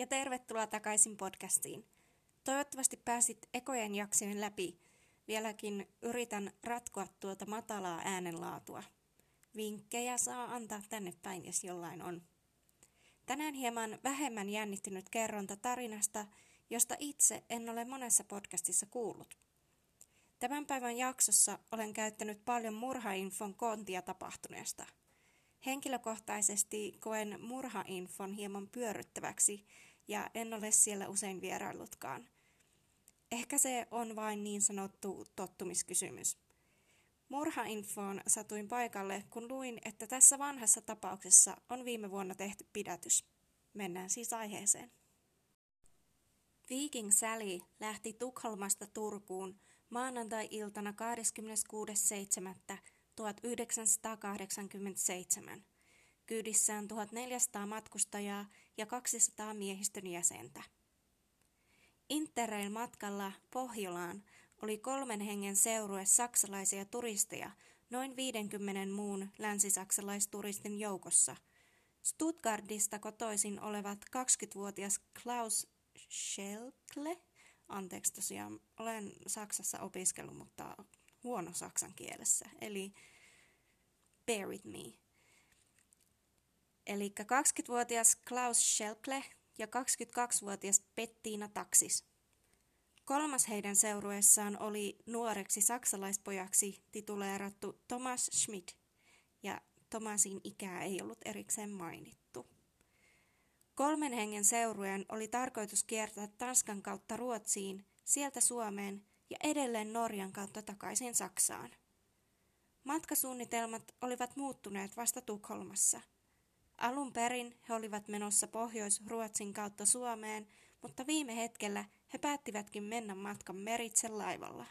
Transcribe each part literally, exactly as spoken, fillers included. ja tervetuloa takaisin podcastiin. Toivottavasti pääsit ekojen jaksojen läpi. Vieläkin yritän ratkoa tuota matalaa äänenlaatua. Vinkkejä saa antaa tänne päin, jos jollain on. Tänään hieman vähemmän jännittynyt kerronta tarinasta, josta itse en ole monessa podcastissa kuullut. Tämän päivän jaksossa olen käyttänyt paljon murhainfon koontia tapahtuneesta. Henkilökohtaisesti koen murhainfon hieman pyörryttäväksi ja en ole siellä usein vieraillutkaan. Ehkä se on vain niin sanottu tottumiskysymys. Murhainfoon satuin paikalle, kun luin, että tässä vanhassa tapauksessa on viime vuonna tehty pidätys. Mennään siis aiheeseen. Viking Sally lähti Tukholmasta Turkuun maanantai-iltana kahdeskymmeneskuudes seitsemättä tuhatyhdeksänsataakahdeksankymmentäseitsemän. Kyydissään tuhatneljäsataa matkustajaa ja kaksisataa miehistön jäsentä. Interrail-matkalla Pohjolaan oli kolmen hengen seurue saksalaisia turisteja noin viidenkymmenen muun länsisaksalaisturisten joukossa. Stuttgartista kotoisin olevat kaksikymmentävuotias Klaus Schelkle, anteeksi tosiaan, olen Saksassa opiskellut, mutta huono saksan kielessä, eli bear with me. Eli kaksikymmentävuotias Klaus Schelkle ja kaksikymmentäkaksivuotias Bettina Taxis. Kolmas heidän seurueessaan oli nuoreksi saksalaispojaksi tituleerattu Thomas Schmidt, ja Thomasin ikää ei ollut erikseen mainittu. Kolmen hengen seurueen oli tarkoitus kiertää Tanskan kautta Ruotsiin, sieltä Suomeen ja edelleen Norjan kautta takaisin Saksaan. Matkasuunnitelmat olivat muuttuneet vasta Tukholmassa. Alun perin he olivat menossa Pohjois-Ruotsin kautta Suomeen, mutta viime hetkellä he päättivätkin mennä matkan meritse laivalla.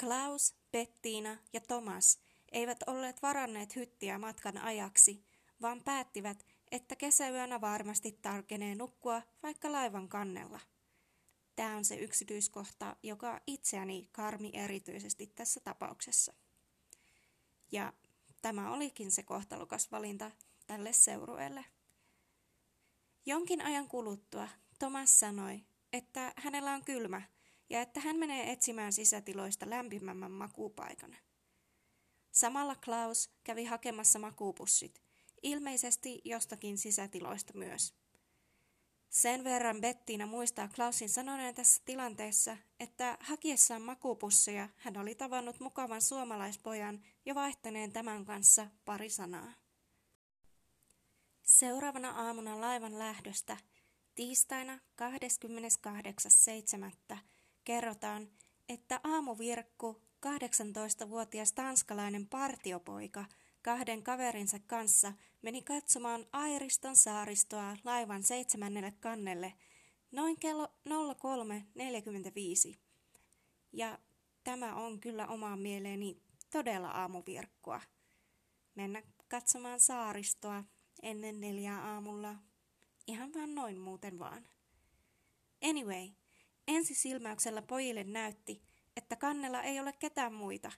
Klaus, Bettina ja Thomas eivät olleet varanneet hyttiä matkan ajaksi, vaan päättivät, että kesäyönä varmasti tarkenee nukkua vaikka laivan kannella. Tämä on se yksityiskohta, joka itseäni karmi erityisesti tässä tapauksessa. Ja tämä olikin se kohtalokas valinta tälle seurueelle. Jonkin ajan kuluttua Thomas sanoi, että hänellä on kylmä ja että hän menee etsimään sisätiloista lämpimämmän makuupaikan. Samalla Klaus kävi hakemassa makuupussit, ilmeisesti jostakin sisätiloista myös. Sen verran Bettina muistaa Klausin sanoneen tässä tilanteessa, että hakiessaan makuupusseja hän oli tavannut mukavan suomalaispojan ja vaihtaneen tämän kanssa pari sanaa. Seuraavana aamuna laivan lähdöstä tiistaina kahdeskymmeneskahdeksas seitsemättä kerrotaan, että aamuvirkku kahdeksantoistavuotias tanskalainen partiopoika kahden kaverinsa kanssa meni katsomaan Airiston saaristoa laivan seitsemännelle kannelle noin kello kolme neljäkymmentäviisi. Ja tämä on kyllä omaan mieleeni todella aamuvirkkua. Mennä katsomaan saaristoa ennen neljää aamulla. Ihan vaan noin muuten vaan. Anyway, ensisilmäyksellä pojille näytti, että kannella ei ole ketään muita.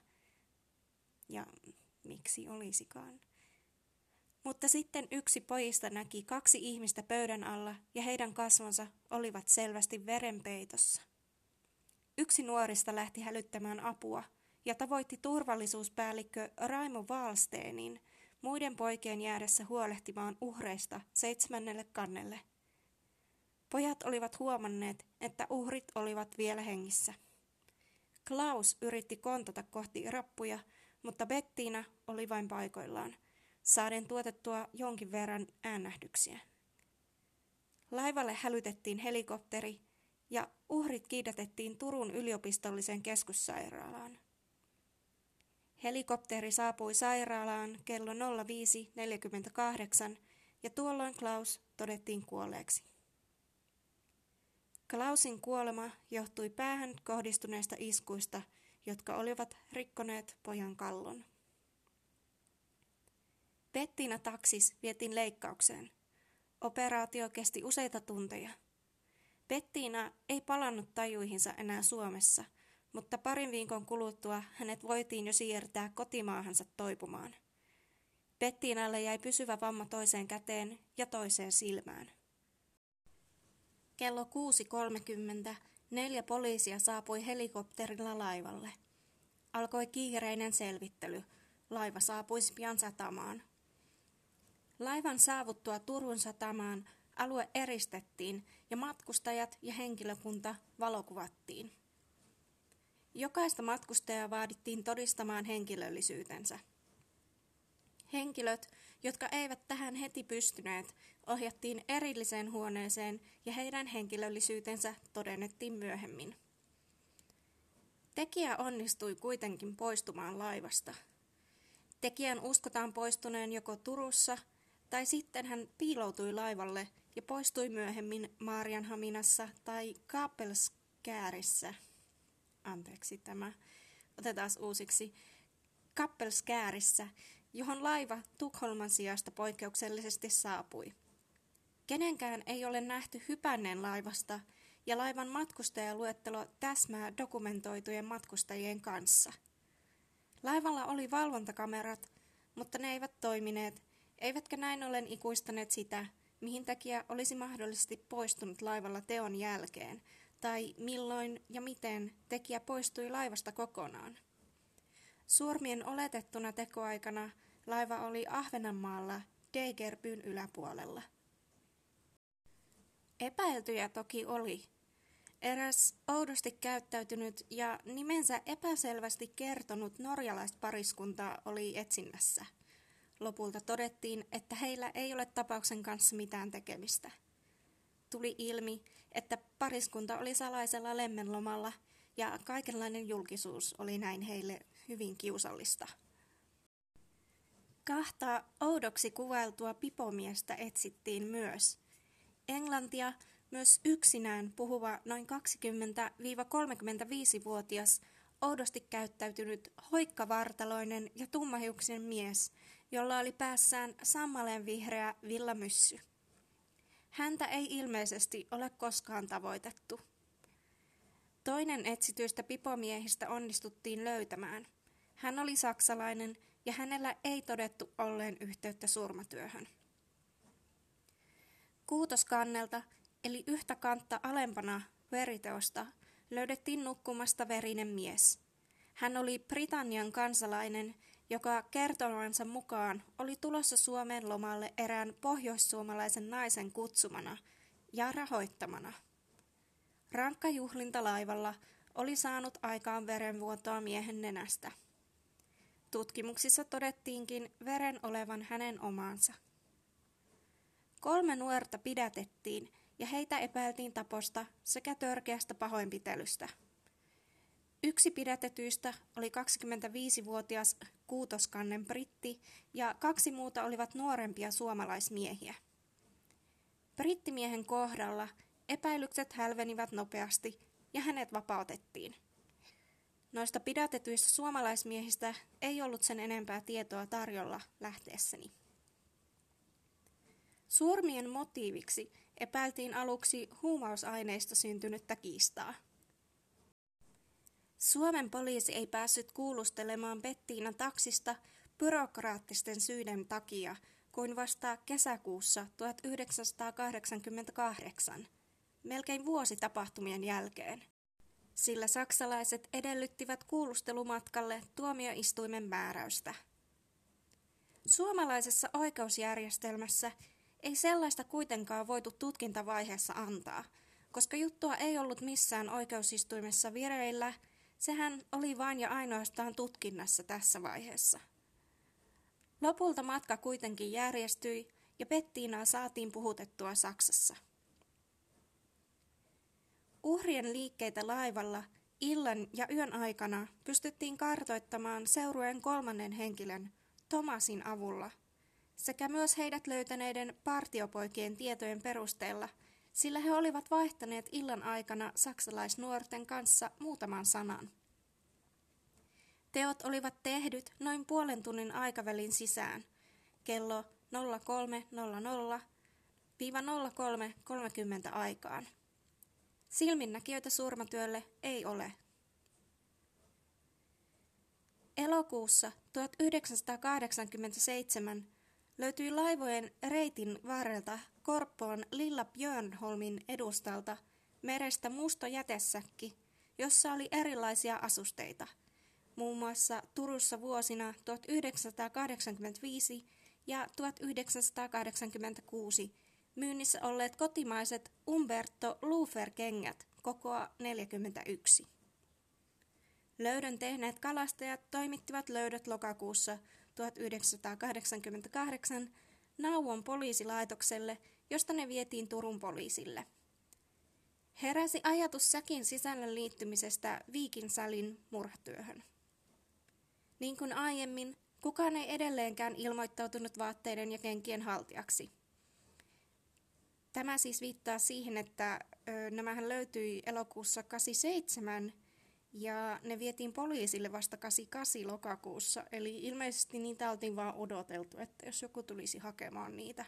Ja miksi olisikaan? Mutta sitten yksi pojista näki kaksi ihmistä pöydän alla ja heidän kasvonsa olivat selvästi verenpeitossa. Yksi nuorista lähti hälyttämään apua ja tavoitti turvallisuuspäällikkö Raimo Wallsteinin muiden poikien jäädessä huolehtimaan uhreista seitsemännelle kannelle. Pojat olivat huomanneet, että uhrit olivat vielä hengissä. Klaus yritti kontata kohti rappuja, mutta Bettina oli vain paikoillaan, saaden tuotettua jonkin verran äänähdyksiä. Laivalle hälytettiin helikopteri ja uhrit kiidätettiin Turun yliopistolliseen keskussairaalaan. Helikopteri saapui sairaalaan kello nolla viisi neljäkymmentäkahdeksan ja tuolloin Klaus todettiin kuolleeksi. Klausin kuolema johtui päähän kohdistuneista iskuista, jotka olivat rikkoneet pojan kallon. Bettina Taxis vietiin leikkaukseen. Operaatio kesti useita tunteja. Bettina ei palannut tajuihinsa enää Suomessa, mutta parin viikon kuluttua hänet voitiin jo siirtää kotimaahansa toipumaan. Bettinalle jäi pysyvä vamma toiseen käteen ja toiseen silmään. Kello kuusi kolmekymmentä neljä poliisia saapui helikopterilla laivalle. Alkoi kiireinen selvittely. Laiva saapuisi pian satamaan. Laivan saavuttua Turun satamaan alue eristettiin ja matkustajat ja henkilökunta valokuvattiin. Jokaista matkustajaa vaadittiin todistamaan henkilöllisyytensä. Henkilöt, jotka eivät tähän heti pystyneet, ohjattiin erilliseen huoneeseen ja heidän henkilöllisyytensä todennettiin myöhemmin. Tekijä onnistui kuitenkin poistumaan laivasta. Tekijän uskotaan poistuneen joko Turussa tai sitten hän piiloutui laivalle ja poistui myöhemmin Maarianhaminassa tai Kappelskäärissä. Anteeksi tämä. Otetaan uusiksi. Kappelskäärissä, johon laiva Tukholman sijasta poikkeuksellisesti saapui. Kenenkään ei ole nähty hypänneen laivasta ja laivan matkustajaluettelo täsmää dokumentoitujen matkustajien kanssa. Laivalla oli valvontakamerat, mutta ne eivät toimineet, eivätkä näin ollen ikuistaneet sitä, mihin tekijä olisi mahdollisesti poistunut laivalla teon jälkeen, tai milloin ja miten tekijä poistui laivasta kokonaan. Sormien oletettuna tekoaikana laiva oli Ahvenanmaalla Degerpyn yläpuolella. Epäiltyjä toki oli. Eräs oudosti käyttäytynyt ja nimensä epäselvästi kertonut norjalaispariskunta oli etsinnässä. Lopulta todettiin, että heillä ei ole tapauksen kanssa mitään tekemistä. Tuli ilmi, että pariskunta oli salaisella lemmenlomalla ja kaikenlainen julkisuus oli näin heille hyvin kiusallista. Kahta oudoksi kuvailtua pipomiestä etsittiin myös. Englantia myös yksinään puhuva noin kaksikymmentä–kolmekymmentäviisivuotias oudosti käyttäytynyt hoikkavartaloinen ja tummahiuksinen mies, jolla oli päässään sammalen vihreä villamyssy. Häntä ei ilmeisesti ole koskaan tavoitettu. Toinen etsityistä pipomiehistä onnistuttiin löytämään. Hän oli saksalainen ja hänellä ei todettu olleen yhteyttä surmatyöhön. Kuutoskannelta, eli yhtä kantta alempana veriteosta, löydettiin nukkumasta verinen mies. Hän oli Britannian kansalainen, joka kertomansa mukaan oli tulossa Suomen lomalle erään pohjoissuomalaisen naisen kutsumana ja rahoittamana. Rankka juhlinta laivalla oli saanut aikaan verenvuotoa miehen nenästä. Tutkimuksissa todettiinkin veren olevan hänen omaansa. Kolme nuorta pidätettiin ja heitä epäiltiin taposta sekä törkeästä pahoinpitelystä. Yksi pidätetyistä oli kaksikymmentäviisivuotias kuutoskannen britti ja kaksi muuta olivat nuorempia suomalaismiehiä. Brittimiehen kohdalla epäilykset hälvenivät nopeasti ja hänet vapautettiin. Noista pidätetyistä suomalaismiehistä ei ollut sen enempää tietoa tarjolla lähteessäni. Surmien motiiviksi epäiltiin aluksi huumausaineista syntynyttä kiistaa. Suomen poliisi ei päässyt kuulustelemaan Bettina Taksista byrokraattisten syiden takia kuin vasta kesäkuussa tuhatyhdeksänsataakahdeksankymmentäkahdeksan, melkein vuosi tapahtumien jälkeen, sillä saksalaiset edellyttivät kuulustelumatkalle tuomioistuimen määräystä. Suomalaisessa oikeusjärjestelmässä ei sellaista kuitenkaan voitu tutkintavaiheessa antaa, koska juttua ei ollut missään oikeusistuimessa vireillä, sehän oli vain ja ainoastaan tutkinnassa tässä vaiheessa. Lopulta matka kuitenkin järjestyi ja Bettinaa saatiin puhutettua Saksassa. Uhrien liikkeitä laivalla illan ja yön aikana pystyttiin kartoittamaan seurueen kolmannen henkilön, Thomasin avulla, sekä myös heidät löytäneiden partiopoikien tietojen perusteella, sillä he olivat vaihtaneet illan aikana saksalaisnuorten kanssa muutaman sanan. Teot olivat tehdyt noin puolen tunnin aikavälin sisään, kello nolla kolme nolla nolla–nolla kolme kolmekymmentä aikaan. Silminnäkijöitä surmatyölle ei ole. Elokuussa tuhatyhdeksänsataakahdeksankymmentäseitsemän löytyi laivojen reitin varrelta Korppolan Lilla Björnholmin edustalta merestä musta jätesäkki, jossa oli erilaisia asusteita. Muun muassa Turussa vuosina tuhatyhdeksänsataakahdeksankymmentäviisi ja tuhatyhdeksänsataakahdeksankymmentäkuusi myynnissä olleet kotimaiset Umberto Lufer-kengät kokoa neljäkymmentäyksi. Löydön tehneet kalastajat toimittivat löydöt lokakuussa tuhatyhdeksänsataakahdeksankymmentäkahdeksan Nauvon poliisilaitokselle, josta ne vietiin Turun poliisille. Heräsi ajatus säkin sisällön liittymisestä Viking Sallyn murhatyöhön. Niin kuin aiemmin, kukaan ei edelleenkään ilmoittautunut vaatteiden ja kenkien haltijaksi. Tämä siis viittaa siihen, että ö, nämähän löytyi elokuussa kahdeksankymmentäseitsemän ja ne vietiin poliisille vasta kahdeksankymmentäkahdeksan lokakuussa. Eli ilmeisesti niitä oltiin vaan odoteltu, että jos joku tulisi hakemaan niitä.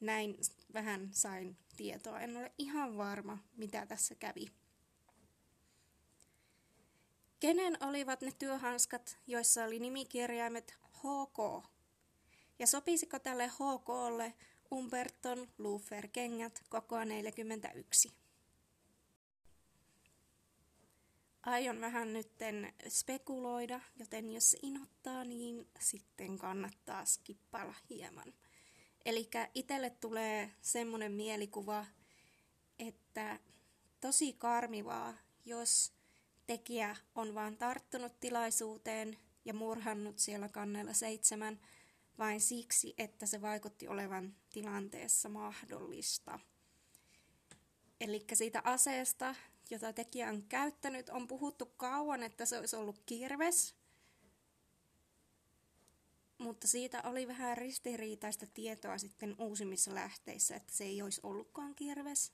Näin vähän sain tietoa. En ole ihan varma, mitä tässä kävi. Kenen olivat ne työhanskat, joissa oli nimikirjaimet H K? Ja sopisiko tälle H K:lle Umberton Lufer-kengät kokoa neljäkymmentäyksi? Aion vähän nytten spekuloida, joten jos se inhottaa, niin sitten kannattaa skippailla hieman. Eli itselle tulee semmoinen mielikuva, että tosi karmivaa, jos tekijä on vaan tarttunut tilaisuuteen ja murhannut siellä kannella seitsemän vain siksi, että se vaikutti olevan tilanteessa mahdollista. Eli siitä aseesta, jota tekijä on käyttänyt, on puhuttu kauan, että se olisi ollut kirves. Mutta siitä oli vähän ristiriitaista tietoa sitten uusimmissa lähteissä, että se ei olisi ollutkaan kirves.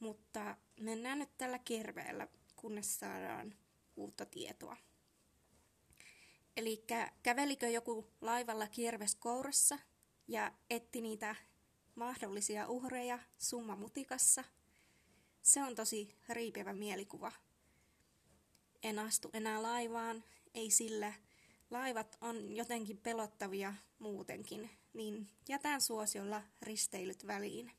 Mutta mennään nyt tällä kirveellä, kunnes saadaan uutta tietoa. Eli kävelikö joku laivalla kirves kourassa ja etsi niitä mahdollisia uhreja summamutikassa? Se on tosi riipevä mielikuva. En astu enää laivaan, ei sillä. Laivat on jotenkin pelottavia muutenkin, niin jätän suosiolla risteilyt väliin.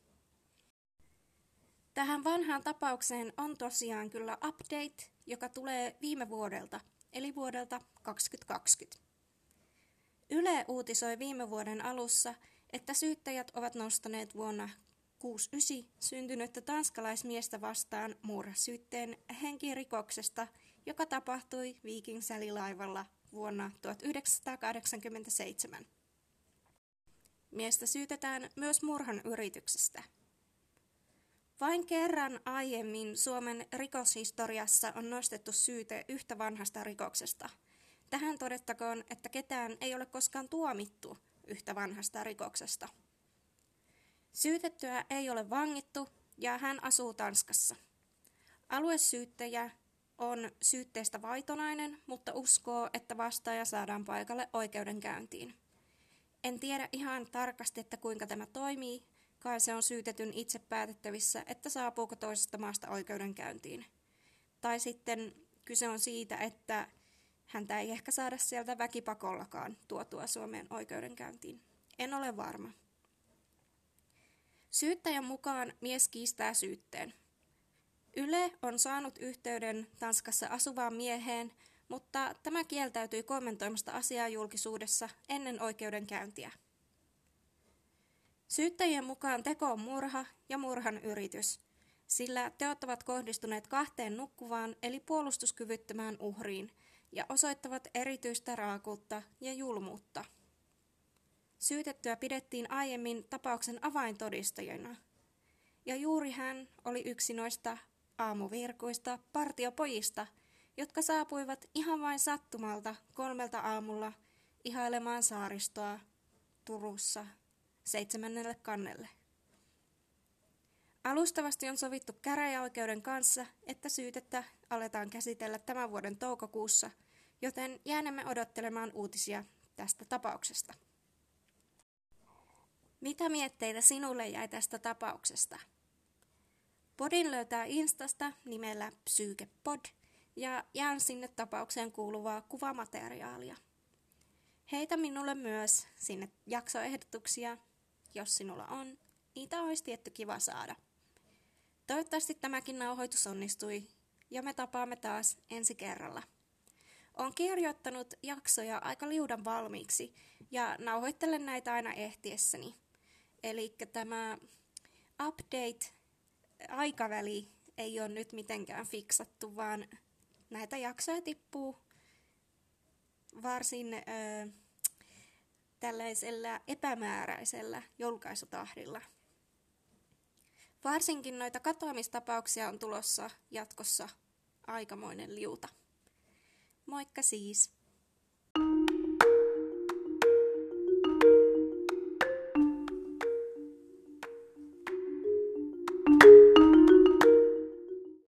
Tähän vanhaan tapaukseen on tosiaan kyllä update, joka tulee viime vuodelta, eli vuodelta kaksituhattakaksikymmentä. Yle uutisoi viime vuoden alussa, että syyttäjät ovat nostaneet vuonna tuhatyhdeksänsataakuusikymmentäyhdeksän syntynyttä tanskalaismiestä vastaan murhasyytteen henkirikoksesta, joka tapahtui Viking Sally-laivalla vuonna tuhatyhdeksänsataakahdeksankymmentäseitsemän. Miestä syytetään myös murhan yrityksestä. Vain kerran aiemmin Suomen rikoshistoriassa on nostettu syyte yhtä vanhasta rikoksesta. Tähän todettakoon, että ketään ei ole koskaan tuomittu yhtä vanhasta rikoksesta. Syytettyä ei ole vangittu ja hän asuu Tanskassa. Aluesyyttäjä on syytteestä vaitonainen, mutta uskoo, että vastaaja saadaan paikalle oikeudenkäyntiin. En tiedä ihan tarkasti, että kuinka tämä toimii, kai se on syytetyn itse päätettävissä, että saapuuko toisesta maasta oikeudenkäyntiin. Tai sitten kyse on siitä, että häntä ei ehkä saada sieltä väkipakollakaan tuotua Suomeen oikeudenkäyntiin. En ole varma. Syyttäjän mukaan mies kiistää syytteen. Yle on saanut yhteyden Tanskassa asuvaan mieheen, mutta tämä kieltäytyi kommentoimasta asiaa julkisuudessa ennen oikeudenkäyntiä. Syyttäjien mukaan teko on murha ja murhan yritys, sillä teot ovat kohdistuneet kahteen nukkuvaan eli puolustuskyvyttömään uhriin ja osoittavat erityistä raakuutta ja julmuutta. Syytettyä pidettiin aiemmin tapauksen avaintodistajana, ja juuri hän oli yksi noista aamuvirkuista partiopojista, jotka saapuivat ihan vain sattumalta kolmelta aamulla ihailemaan saaristoa Turussa seitsemännelle kannelle. Alustavasti on sovittu käräjäoikeuden kanssa, että syytettä aletaan käsitellä tämän vuoden toukokuussa, joten jäänemme odottelemaan uutisia tästä tapauksesta. Mitä mietteitä sinulle jäi tästä tapauksesta? Podin löytää Instasta nimellä Psyykepod ja jään sinne tapaukseen kuuluvaa kuvamateriaalia. Heitä minulle myös sinne jaksoehdotuksia, jos sinulla on. Niitä olisi tietty kiva saada. Toivottavasti tämäkin nauhoitus onnistui ja me tapaamme taas ensi kerralla. Olen kirjoittanut jaksoja aika liudan valmiiksi ja nauhoittelen näitä aina ehtiessäni. Eli tämä update-aikaväli ei ole nyt mitenkään fiksattu, vaan näitä jaksoja tippuu varsin ö, tällaisella epämääräisellä julkaisutahdilla. Varsinkin noita katoamistapauksia on tulossa jatkossa aikamoinen liuta. Moikka siis!